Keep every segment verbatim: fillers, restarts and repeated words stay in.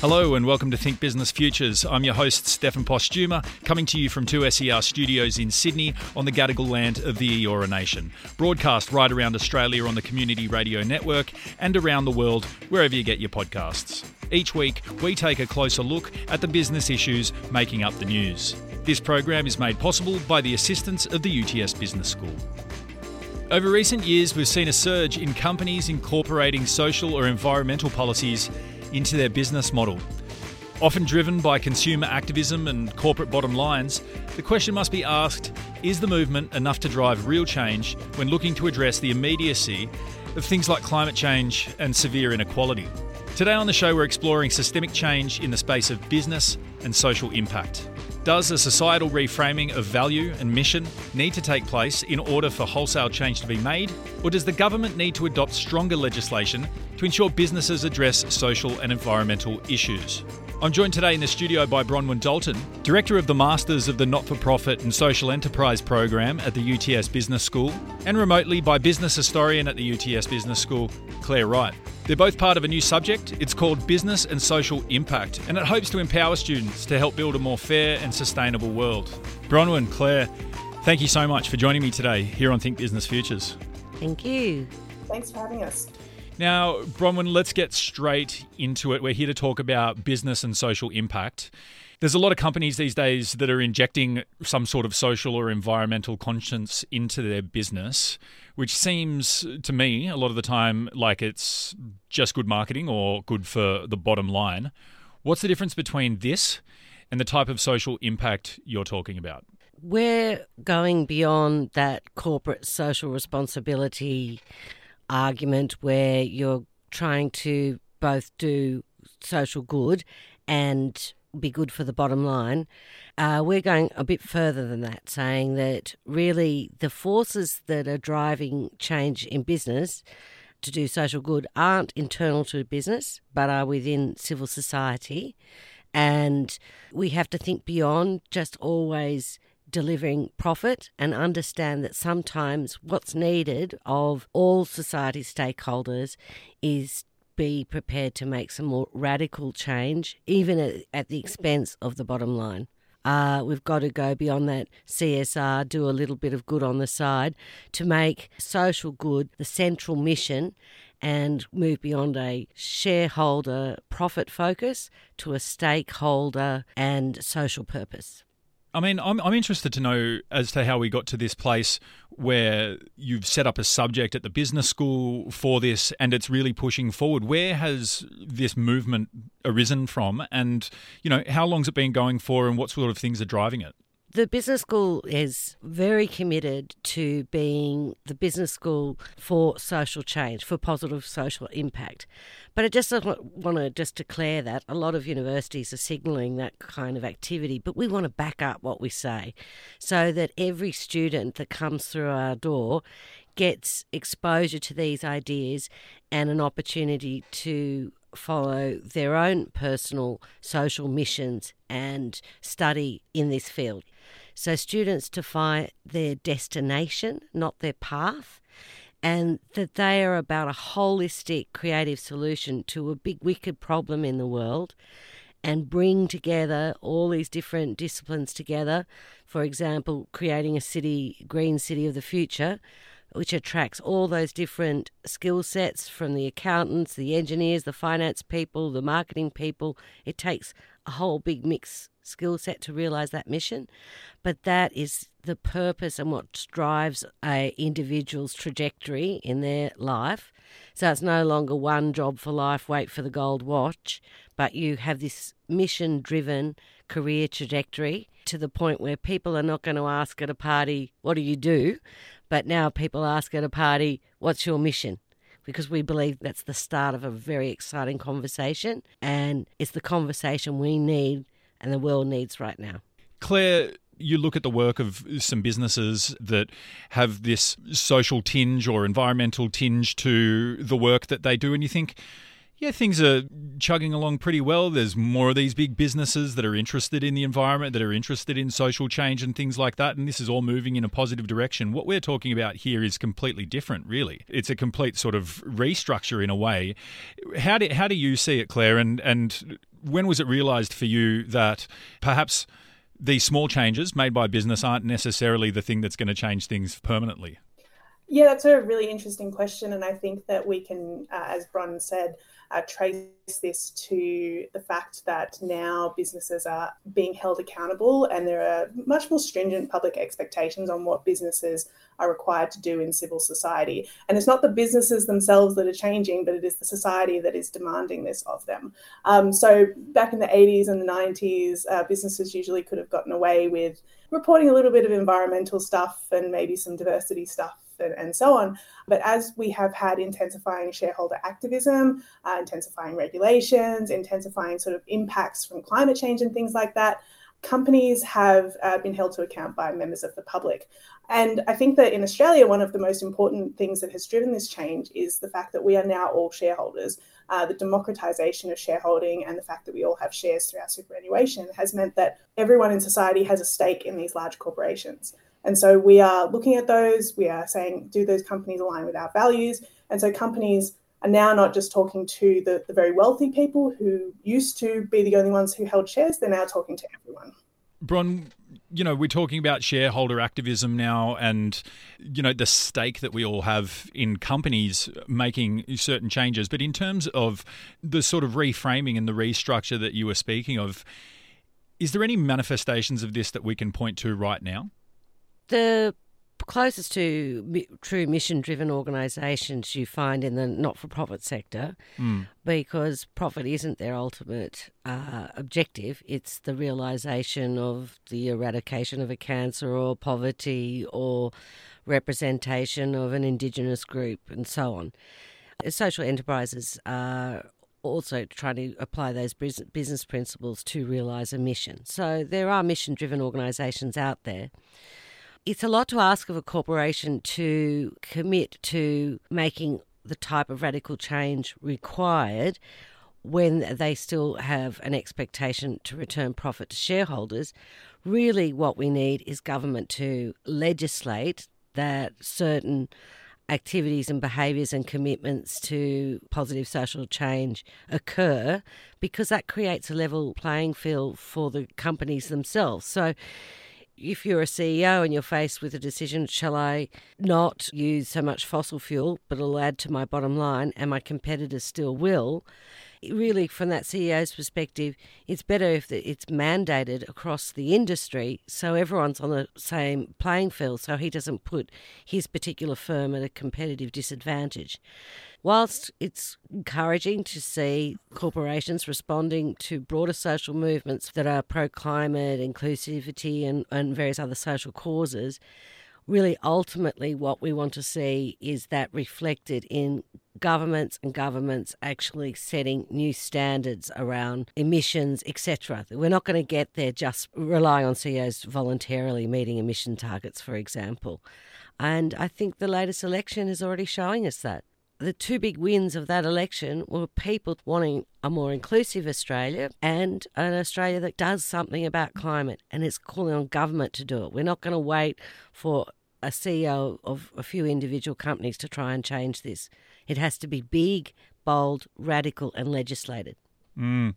Hello and welcome to Think Business Futures. I'm your host, Stefan Posthuma, coming to you from two S E R studios in Sydney on the Gadigal land of the Eora Nation. Broadcast right around Australia on the Community Radio Network and around the world, wherever you get your podcasts. Each week, we take a closer look at the business issues making up the news. This program is made possible by the assistance of the U T S Business School. Over recent years, we've seen a surge in companies incorporating social or environmental policies into their business model. Often driven by consumer activism and corporate bottom lines, the question must be asked, is the movement enough to drive real change when looking to address the immediacy of things like climate change and severe inequality? Today on the show, we're exploring systemic change in the space of business and social impact. Does a societal reframing of value and mission need to take place in order for wholesale change to be made? Or does the government need to adopt stronger legislation to ensure businesses address social and environmental issues? I'm joined today in the studio by Bronwyn Dalton, Director of the Masters of the Not-for-Profit and Social Enterprise Program at the U T S Business School, and remotely by Business Historian at the U T S Business School, Claire Wright. They're both part of a new subject. It's called Business and Social Impact, and it hopes to empower students to help build a more fair and sustainable world. Bronwyn, Claire, thank you so much for joining me today here on Think Business Futures. Thank you. Thanks for having us. Now, Bronwyn, let's get straight into it. We're here to talk about business and social impact. There's a lot of companies these days that are injecting some sort of social or environmental conscience into their business, which seems to me a lot of the time like it's just good marketing or good for the bottom line. What's the difference between this and the type of social impact you're talking about? We're going beyond that corporate social responsibility argument where you're trying to both do social good and be good for the bottom line. Uh, we're going a bit further than that, saying that really the forces that are driving change in business to do social good aren't internal to business, but are within civil society. And we have to think beyond just always delivering profit and understand that sometimes what's needed of all society stakeholders is be prepared to make some more radical change, even at, at the expense of the bottom line. Uh, we've got to go beyond that C S R, do a little bit of good on the side to make social good the central mission and move beyond a shareholder profit focus to a stakeholder and social purpose. I mean, I'm I'm interested to know as to how we got to this place where you've set up a subject at the business school for this and it's really pushing forward. Where has this movement arisen from and, you know, how long's it been going for and what sort of things are driving it? The business school is very committed to being the business school for social change, for positive social impact. But I just want to just declare that a lot of universities are signalling that kind of activity, but we want to back up what we say so that every student that comes through our door gets exposure to these ideas and an opportunity to follow their own personal social missions and study in this field. So students to find their destination, not their path, and that they are about a holistic creative solution to a big wicked problem in the world and bring together all these different disciplines together. For example, creating a city, green city of the future, which attracts all those different skill sets from the accountants, the engineers, the finance people, the marketing people. It takes a whole big mix skill set to realise that mission. But that is the purpose and what drives an individual's trajectory in their life. So it's no longer one job for life, wait for the gold watch, but you have this mission-driven career trajectory to the point where people are not going to ask at a party, what do you do? But now people ask at a party, what's your mission? Because we believe that's the start of a very exciting conversation and it's the conversation we need and the world needs right now. Claire, you look at the work of some businesses that have this social tinge or environmental tinge to the work that they do and you think, yeah, things are chugging along pretty well. There's more of these big businesses that are interested in the environment, that are interested in social change and things like that, and this is all moving in a positive direction. What we're talking about here is completely different, really. It's a complete sort of restructure in a way. How do, how do you see it, Claire, and, and when was it realised for you that perhaps these small changes made by business aren't necessarily the thing that's going to change things permanently? Yeah, that's a really interesting question, and I think that we can, uh, as Bronwyn said, uh, trace this to the fact that now businesses are being held accountable and there are much more stringent public expectations on what businesses are required to do in civil society. And it's not the businesses themselves that are changing, but it is the society that is demanding this of them. Um, so back in the eighties and the nineties, uh, businesses usually could have gotten away with reporting a little bit of environmental stuff and maybe some diversity stuff and, and so on. But as we have had intensifying shareholder activism, uh, intensifying regulations, intensifying sort of impacts from climate change and things like that, companies have uh, been held to account by members of the public. And I think that in Australia, one of the most important things that has driven this change is the fact that we are now all shareholders. Uh, the democratisation of shareholding and the fact that we all have shares through our superannuation has meant that everyone in society has a stake in these large corporations. And so we are looking at those, we are saying, do those companies align with our values? And so companies are now not just talking to the, the very wealthy people who used to be the only ones who held shares, they're now talking to everyone. Bron, you know, we're talking about shareholder activism now and, you know, the stake that we all have in companies making certain changes. But in terms of the sort of reframing and the restructure that you were speaking of, is there any manifestations of this that we can point to right now? The closest to true mission-driven organisations you find in the not-for-profit sector, mm. because profit isn't their ultimate uh, objective. It's the realisation of the eradication of a cancer or poverty or representation of an Indigenous group and so on. Social enterprises are also trying to apply those business principles to realise a mission. So there are mission-driven organisations out there. It's a lot to ask of a corporation to commit to making the type of radical change required when they still have an expectation to return profit to shareholders. Really what we need is government to legislate that certain activities and behaviours and commitments to positive social change occur, because that creates a level playing field for the companies themselves. So if you're a C E O and you're faced with a decision, shall I not use so much fossil fuel, but it'll add to my bottom line and my competitors still will, really from that C E O's perspective, it's better if it's mandated across the industry so everyone's on the same playing field so he doesn't put his particular firm at a competitive disadvantage. Whilst it's encouraging to see corporations responding to broader social movements that are pro-climate, inclusivity and, and various other social causes, really ultimately what we want to see is that reflected in governments and governments actually setting new standards around emissions, et cetera. We're not going to get there just relying on C E Os voluntarily meeting emission targets, for example. And I think the latest election is already showing us that. The two big wins of that election were people wanting a more inclusive Australia and an Australia that does something about climate, and it's calling on government to do it. We're not going to wait for a C E O of a few individual companies to try and change this. It has to be big, bold, radical and legislated. Mm.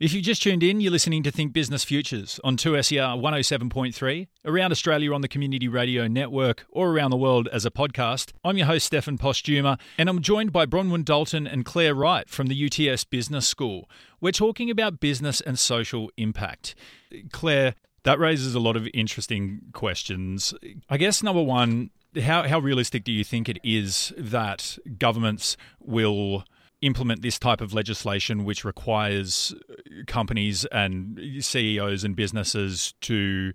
If you just tuned in, you're listening to Think Business Futures on two S E R one oh seven point three, around Australia on the Community Radio Network or around the world as a podcast. I'm your host, Stefan Posthuma, and I'm joined by Bronwyn Dalton and Claire Wright from the U T S Business School. We're talking about business and social impact. Claire, that raises a lot of interesting questions. I guess number one, how, how realistic do you think it is that governments will implement this type of legislation which requires companies and C E Os and businesses to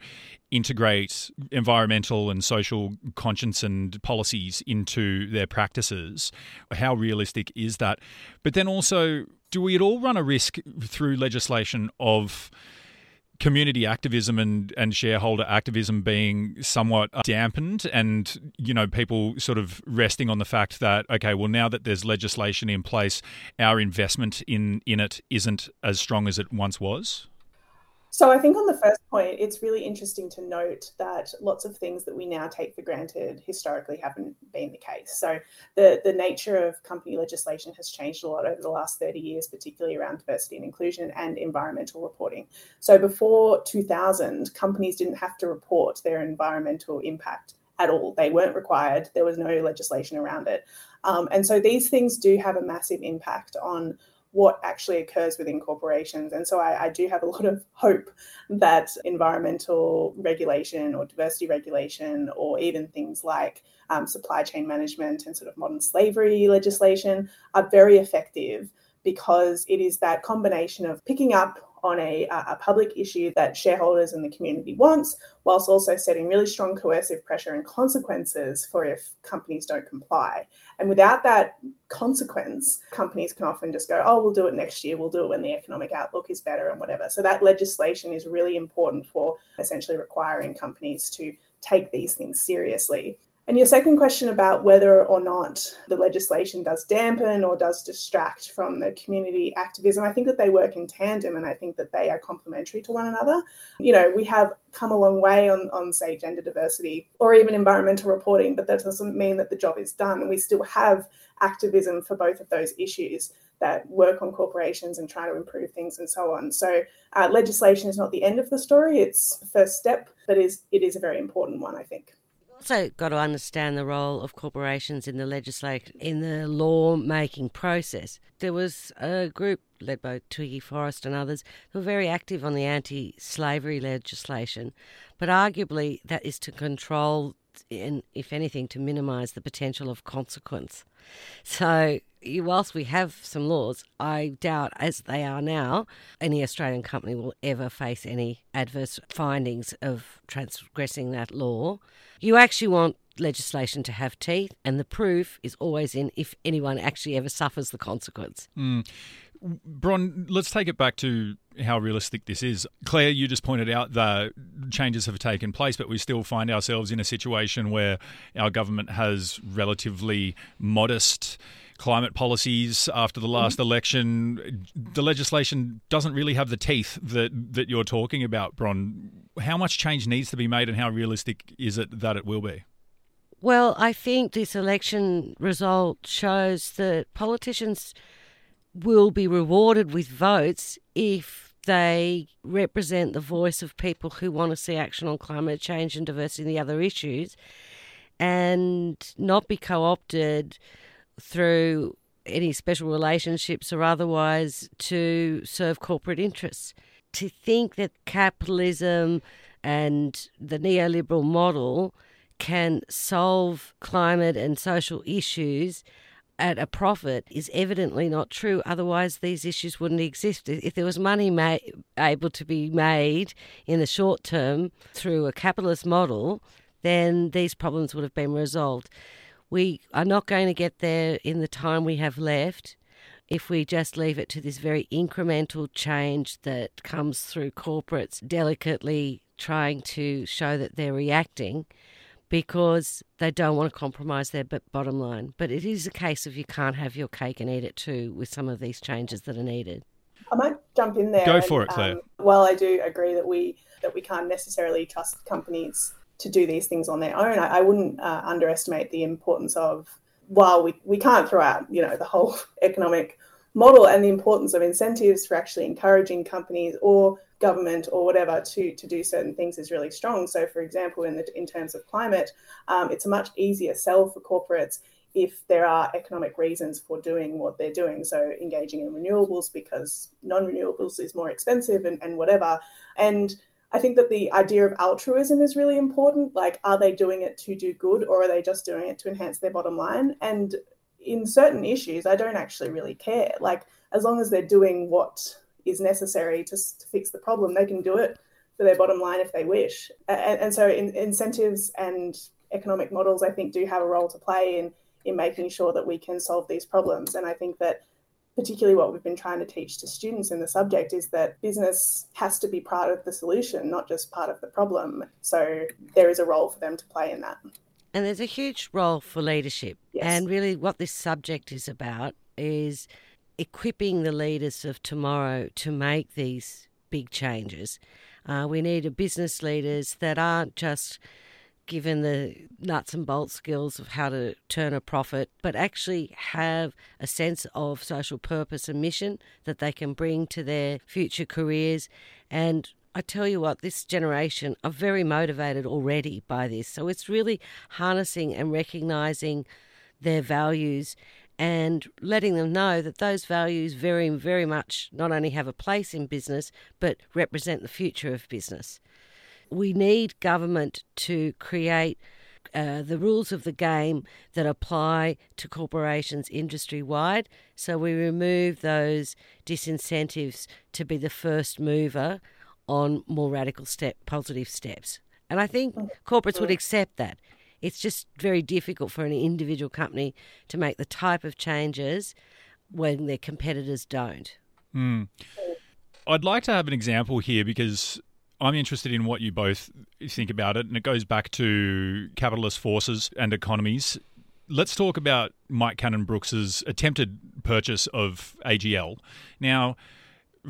integrate environmental and social conscience and policies into their practices? How realistic is that? But then also, do we at all run a risk through legislation of community activism and, and shareholder activism being somewhat dampened and, you know, people sort of resting on the fact that, okay, well, now that there's legislation in place, our investment in, in it isn't as strong as it once was? So I think on the first point, it's really interesting to note that lots of things that we now take for granted historically haven't been the case. So the, the nature of company legislation has changed a lot over the last thirty years, particularly around diversity and inclusion and environmental reporting. So before two thousand, companies didn't have to report their environmental impact at all. They weren't required. There was no legislation around it. Um, and so these things do have a massive impact on what actually occurs within corporations. And so I, I do have a lot of hope that environmental regulation or diversity regulation, or even things like um, supply chain management and sort of modern slavery legislation, are very effective, because it is that combination of picking up on a, a public issue that shareholders and the community wants, whilst also setting really strong coercive pressure and consequences for if companies don't comply. And without that consequence, companies can often just go, oh, we'll do it next year, we'll do it when the economic outlook is better and whatever. So that legislation is really important for essentially requiring companies to take these things seriously. And your second question about whether or not the legislation does dampen or does distract from the community activism, I think that they work in tandem, and I think that they are complementary to one another. You know, we have come a long way on, on, say, gender diversity or even environmental reporting, but that doesn't mean that the job is done. And we still have activism for both of those issues that work on corporations and try to improve things and so on. So uh, legislation is not the end of the story. It's the first step, but it is, it is a very important one, I think. Also got to understand the role of corporations in the legislation, in the law-making process. There was a group led by Twiggy Forrest and others who were very active on the anti-slavery legislation, but arguably that is to control and, if anything, to minimise the potential of consequence. So whilst we have some laws, I doubt, as they are now, any Australian company will ever face any adverse findings of transgressing that law. You actually want legislation to have teeth, and the proof is always in if anyone actually ever suffers the consequence. Mm. Bron, let's take it back to how realistic this is. Claire, you just pointed out the changes have taken place, but we still find ourselves in a situation where our government has relatively modest climate policies after the last mm-hmm. election. The legislation doesn't really have the teeth that, that you're talking about, Bron. How much change needs to be made, and how realistic is it that it will be? Well, I think this election result shows that politicians will be rewarded with votes if they represent the voice of people who want to see action on climate change and diversity and the other issues, and not be co-opted through any special relationships or otherwise to serve corporate interests. To think that capitalism and the neoliberal model can solve climate and social issues at a profit is evidently not true. Otherwise, these issues wouldn't exist. If there was money ma- able to be made in the short term through a capitalist model, then these problems would have been resolved. We are not going to get there in the time we have left if we just leave it to this very incremental change that comes through corporates delicately trying to show that they're reacting, because they don't want to compromise their bottom line. But it is a case of you can't have your cake and eat it too with some of these changes that are needed. I might jump in there. Go and, for it, Claire. Um, while I do agree that we that we can't necessarily trust companies to do these things on their own, I, I wouldn't uh, underestimate the importance of, while we, we can't throw out, you know, the whole economic model, and the importance of incentives for actually encouraging companies or government or whatever to, to do certain things is really strong. So, for example, in the, in terms of climate, um, it's a much easier sell for corporates if there are economic reasons for doing what they're doing. So engaging in renewables because non-renewables is more expensive and, and whatever. And I think that the idea of altruism is really important. Like, are they doing it to do good, or are they just doing it to enhance their bottom line? And in certain issues, I don't actually really care. Like, as long as they're doing what is necessary to, to fix the problem, they can do it for their bottom line if they wish. And, and so in, incentives and economic models, I think, do have a role to play in, in making sure that we can solve these problems. And I think that particularly what we've been trying to teach to students in the subject is that business has to be part of the solution, not just part of the problem. So there is a role for them to play in that. And there's a huge role for leadership. Yes. And really what this subject is about is equipping the leaders of tomorrow to make these big changes. Uh, we need business leaders that aren't just given the nuts and bolts skills of how to turn a profit, but actually have a sense of social purpose and mission that they can bring to their future careers. And I tell you what, this generation are very motivated already by this. So it's really harnessing and recognising their values and letting them know that those values very, very much not only have a place in business, but represent the future of business. We need government to create uh, the rules of the game that apply to corporations industry-wide, so we remove those disincentives to be the first mover on more radical step, positive steps. And I think corporates would accept that. It's just very difficult for an individual company to make the type of changes when their competitors don't. Mm. I'd like to have an example here because I'm interested in what you both think about it, and it goes back to capitalist forces and economies. Let's talk about Mike Cannon-Brookes' attempted purchase of A G L. Now,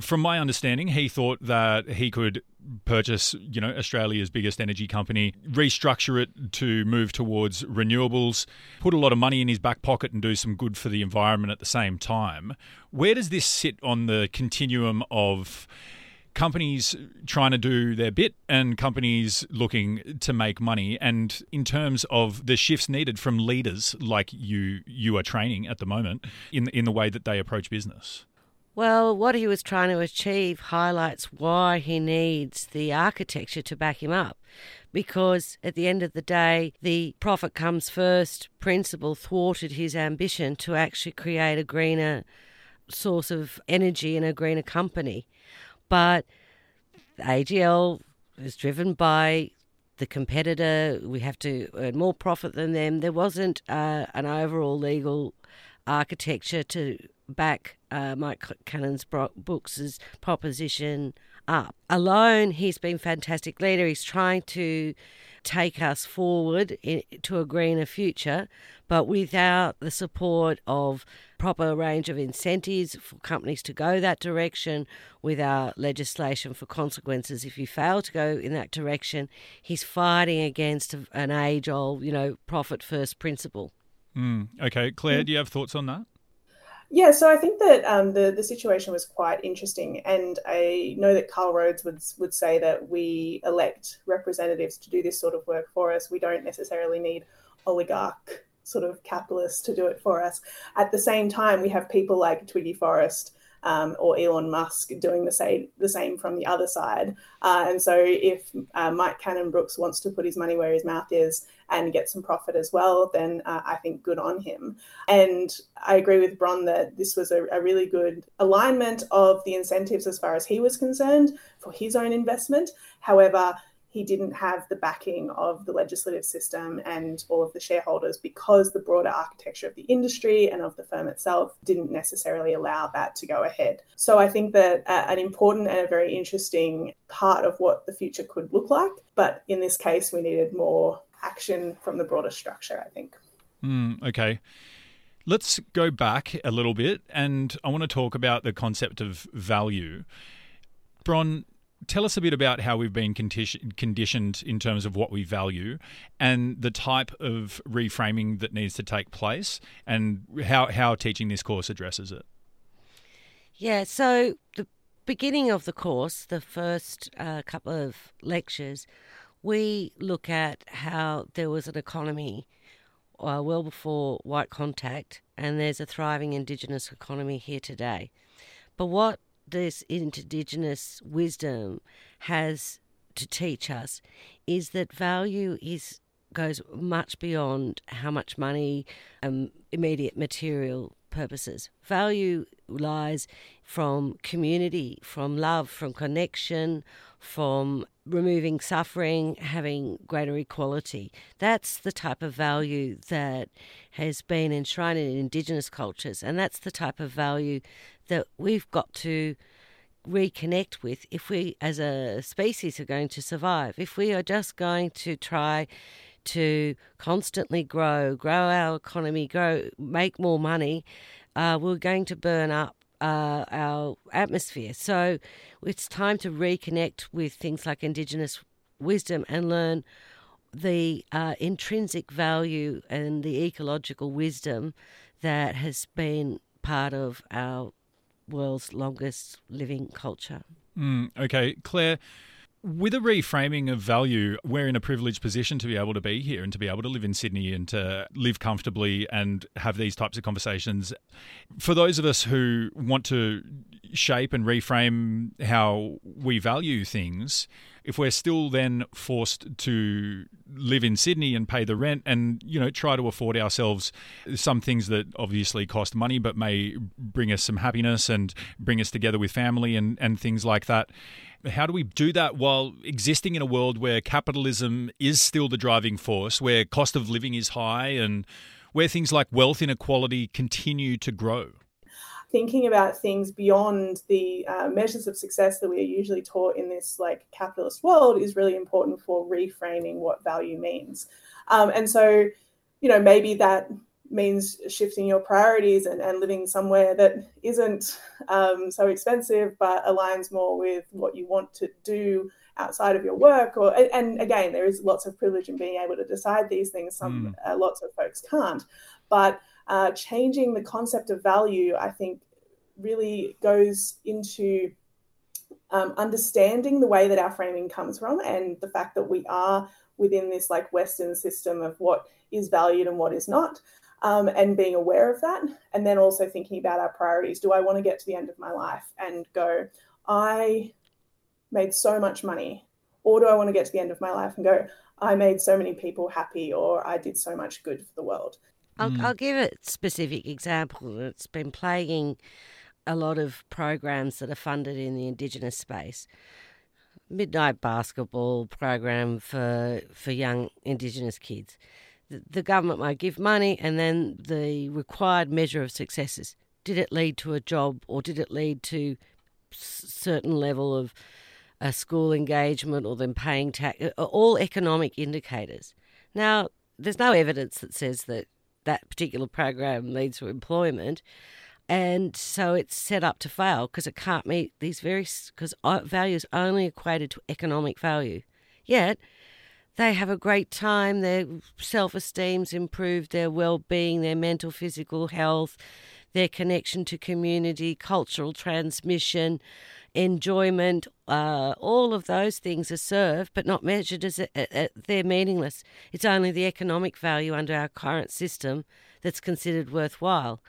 from my understanding, he thought that he could purchase, you know, Australia's biggest energy company, restructure it to move towards renewables, put a lot of money in his back pocket and do some good for the environment at the same time. Where does this sit on the continuum of companies trying to do their bit and companies looking to make money, and in terms of the shifts needed from leaders like you you are training at the moment in in the way that they approach business? Well, what he was trying to achieve highlights why he needs the architecture to back him up, because at the end of the day, the profit comes first principle thwarted his ambition to actually create a greener source of energy and a greener company. But A G L is driven by the competitor. We have to earn more profit than them. There wasn't uh, an overall legal architecture to back uh, Mike Cannon-Brookes' proposition up. Alone, he's been a fantastic leader. He's trying to take us forward in, to a greener future, but without the support of proper range of incentives for companies to go that direction, without legislation for consequences if you fail to go in that direction, he's fighting against an age-old, you know, profit-first principle. Mm, okay. Claire, do you have thoughts on that? Yeah, so I think that um, the, the situation was quite interesting, and I know that Karl Rhodes would would say that we elect representatives to do this sort of work for us. We don't necessarily need oligarch sort of capitalists to do it for us. At the same time, we have people like Twiggy Forrest um, or Elon Musk doing the same, the same from the other side. Uh, and so if uh, Mike Cannon-Brookes wants to put his money where his mouth is and get some profit as well, then uh, I think good on him. And I agree with Bron that this was a, a really good alignment of the incentives as far as he was concerned for his own investment. However, he didn't have the backing of the legislative system and all of the shareholders, because the broader architecture of the industry and of the firm itself didn't necessarily allow that to go ahead. So I think that uh, an important and a very interesting part of what the future could look like. But in this case, we needed more action from the broader structure, I think. Mm, okay. Let's go back a little bit, and I want to talk about the concept of value. Bron, tell us a bit about how we've been conditioned in terms of what we value and the type of reframing that needs to take place, and how, how teaching this course addresses it. Yeah, so the beginning of the course, the first uh, couple of lectures, we look at how there was an economy uh, well before white contact, and there's a thriving Indigenous economy here today. But what this Indigenous wisdom has to teach us is that value is goes much beyond how much money and um, immediate material purposes. Value lies from community, from love, from connection, from removing suffering, having greater equality. That's the type of value that has been enshrined in Indigenous cultures, and that's the type of value that we've got to reconnect with if we as a species are going to survive. If we are just going to try to constantly grow, grow our economy, grow, make more money, uh, we're going to burn up uh, our atmosphere. So it's time to reconnect with things like Indigenous wisdom and learn the uh, intrinsic value and the ecological wisdom that has been part of our world's longest living culture. Mm, okay, Claire, with a reframing of value, we're in a privileged position to be able to be here and to be able to live in Sydney and to live comfortably and have these types of conversations. For those of us who want to shape and reframe how we value things, if we're still then forced to live in Sydney and pay the rent and, you know, try to afford ourselves some things that obviously cost money but may bring us some happiness and bring us together with family and, and things like that, how do we do that while existing in a world where capitalism is still the driving force, where cost of living is high and where things like wealth inequality continue to grow? Thinking about things beyond the uh, measures of success that we are usually taught in this like capitalist world is really important for reframing what value means. Um, and so, you know, maybe that means shifting your priorities and, and living somewhere that isn't um, so expensive but aligns more with what you want to do outside of your work. Or and again, there is lots of privilege in being able to decide these things. Some mm. uh, lots of folks can't. But uh, changing the concept of value, I think, really goes into um, understanding the way that our framing comes from and the fact that we are within this like Western system of what is valued and what is not. Um, and being aware of that, and then also thinking about our priorities. Do I want to get to the end of my life and go, I made so much money? Or do I want to get to the end of my life and go, I made so many people happy, or I did so much good for the world? I'll, mm. I'll give a specific example. It's been plaguing a lot of programs that are funded in the Indigenous space. Midnight basketball program for for young Indigenous kids. The government might give money and then the required measure of successes. Did it lead to a job, or did it lead to certain level of a school engagement, or them paying tax? All economic indicators. Now, there's no evidence that says that that particular program leads to employment, and so it's set up to fail because it can't meet these very because values only equated to economic value. Yet they have a great time, their self-esteem's improved, their well-being, their mental, physical health, their connection to community, cultural transmission, enjoyment, uh, all of those things are served but not measured as a, a, they're meaningless. It's only the economic value under our current system that's considered worthwhile.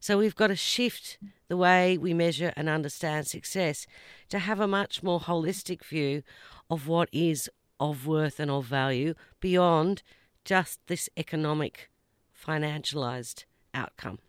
So we've got to shift the way we measure and understand success to have a much more holistic view of what is of worth and of value beyond just this economic, financialized outcome.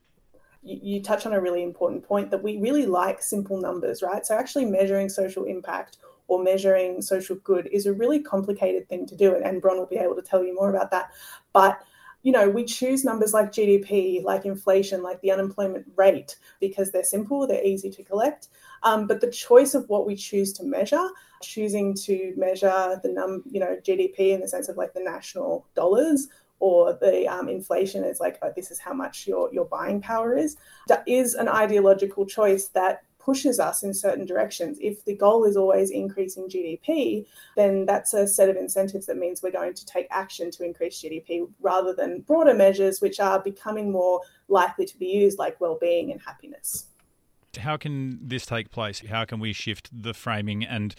You touch on a really important point that we really like simple numbers, right? So actually measuring social impact or measuring social good is a really complicated thing to do, and Bron will be able to tell you more about that. But, you know, we choose numbers like G D P, like inflation, like the unemployment rate, because they're simple, they're easy to collect. Um, but the choice of what we choose to measure, choosing to measure the num, you know, G D P in the sense of like the national dollars, or the um, inflation is like, oh, this is how much your your buying power is, that is an ideological choice that pushes us in certain directions. If the goal is always increasing G D P, then that's a set of incentives that means we're going to take action to increase G D P rather than broader measures, which are becoming more likely to be used like well-being and happiness. How can this take place? How can we shift the framing, and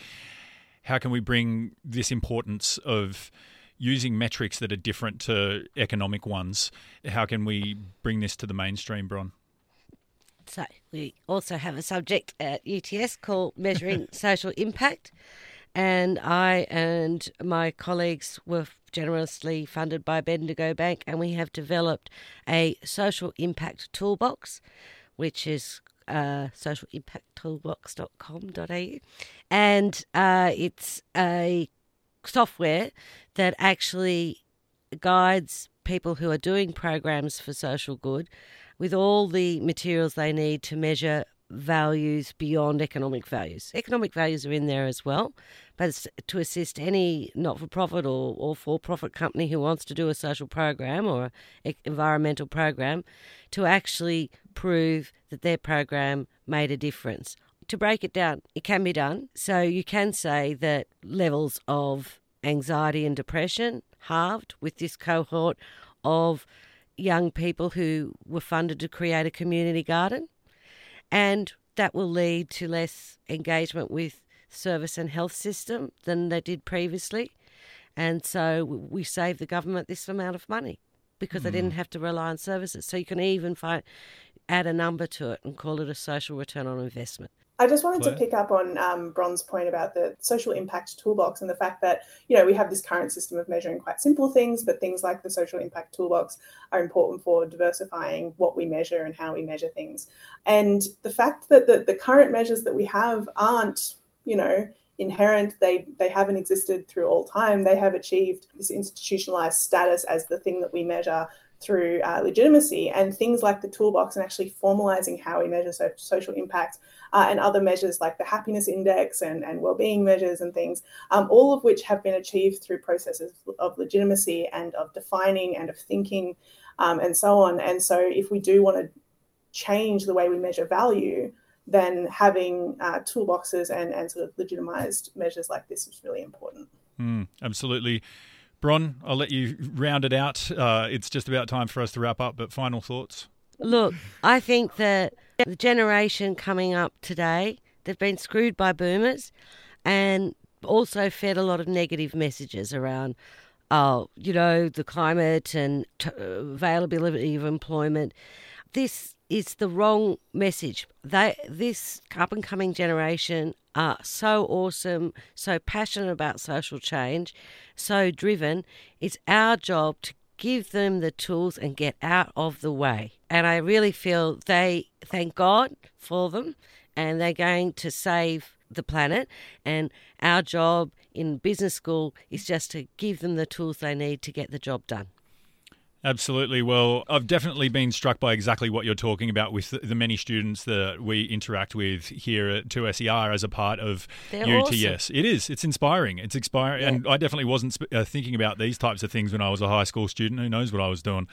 how can we bring this importance of using metrics that are different to economic ones? How can we bring this to the mainstream, Bron? So we also have a subject at U T S called Measuring Social Impact, and I and my colleagues were generously funded by Bendigo Bank, and we have developed a social impact toolbox, which is uh, social impact toolbox dot com dot a u, and uh, it's a software that actually guides people who are doing programs for social good with all the materials they need to measure values beyond economic values. Economic values are in there as well, but to assist any not-for-profit or, or for-profit company who wants to do a social program or an environmental program to actually prove that their program made a difference. To break it down, it can be done. So you can say that levels of anxiety and depression halved with this cohort of young people who were funded to create a community garden, and that will lead to less engagement with service and health system than they did previously. And so we saved the government this amount of money because mm. they didn't have to rely on services. So you can even find, add a number to it and call it a social return on investment. I just wanted Claire? to pick up on um, Bron's point about the social impact toolbox and the fact that, you know, we have this current system of measuring quite simple things, but things like the social impact toolbox are important for diversifying what we measure and how we measure things. And the fact that the, the current measures that we have aren't, you know, inherent, they they haven't existed through all time. They have achieved this institutionalized status as the thing that we measure through uh, legitimacy, and things like the toolbox and actually formalizing how we measure so- social impact uh, and other measures like the happiness index and, and wellbeing measures and things, um, all of which have been achieved through processes of legitimacy and of defining and of thinking um, and so on. And so if we do want to change the way we measure value, then having uh, toolboxes and, and sort of legitimized measures like this is really important. Mm, absolutely. Bron, I'll let you round it out. Uh, it's just about time for us to wrap up, but final thoughts? Look, I think that the generation coming up today, they've been screwed by boomers and also fed a lot of negative messages around, oh, you know, the climate and t- availability of employment. This is the wrong message. They, this up-and-coming generation are so awesome, so passionate about social change, so driven. It's our job to give them the tools and get out of the way. And I really feel they thank God for them, and they're going to save the planet. And our job in business school is just to give them the tools they need to get the job done. Absolutely. Well, I've definitely been struck by exactly what you're talking about with the many students that we interact with here at two S E R as a part of They're U T S. Awesome. It is. It's inspiring. It's inspiring. Yeah. And I definitely wasn't sp- uh, thinking about these types of things when I was a high school student. Who knows what I was doing?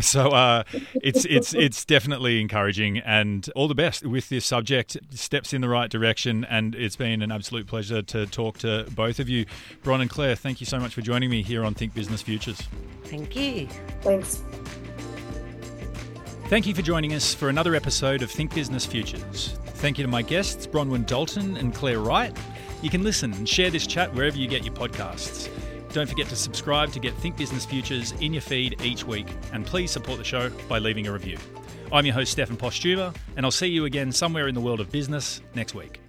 So uh, it's it's it's definitely encouraging, and all the best with this subject. Steps in the right direction, and it's been an absolute pleasure to talk to both of you. Bron and Claire, thank you so much for joining me here on Think Business Futures. Thank you. Thanks. Thank you for joining us for another episode of Think Business Futures. Thank you to my guests, Bronwyn Dalton and Claire Wright. You can listen and share this chat wherever you get your podcasts. Don't forget to subscribe to get Think Business Futures in your feed each week. And please support the show by leaving a review. I'm your host, Stefan Posthuma, and I'll see you again somewhere in the world of business next week.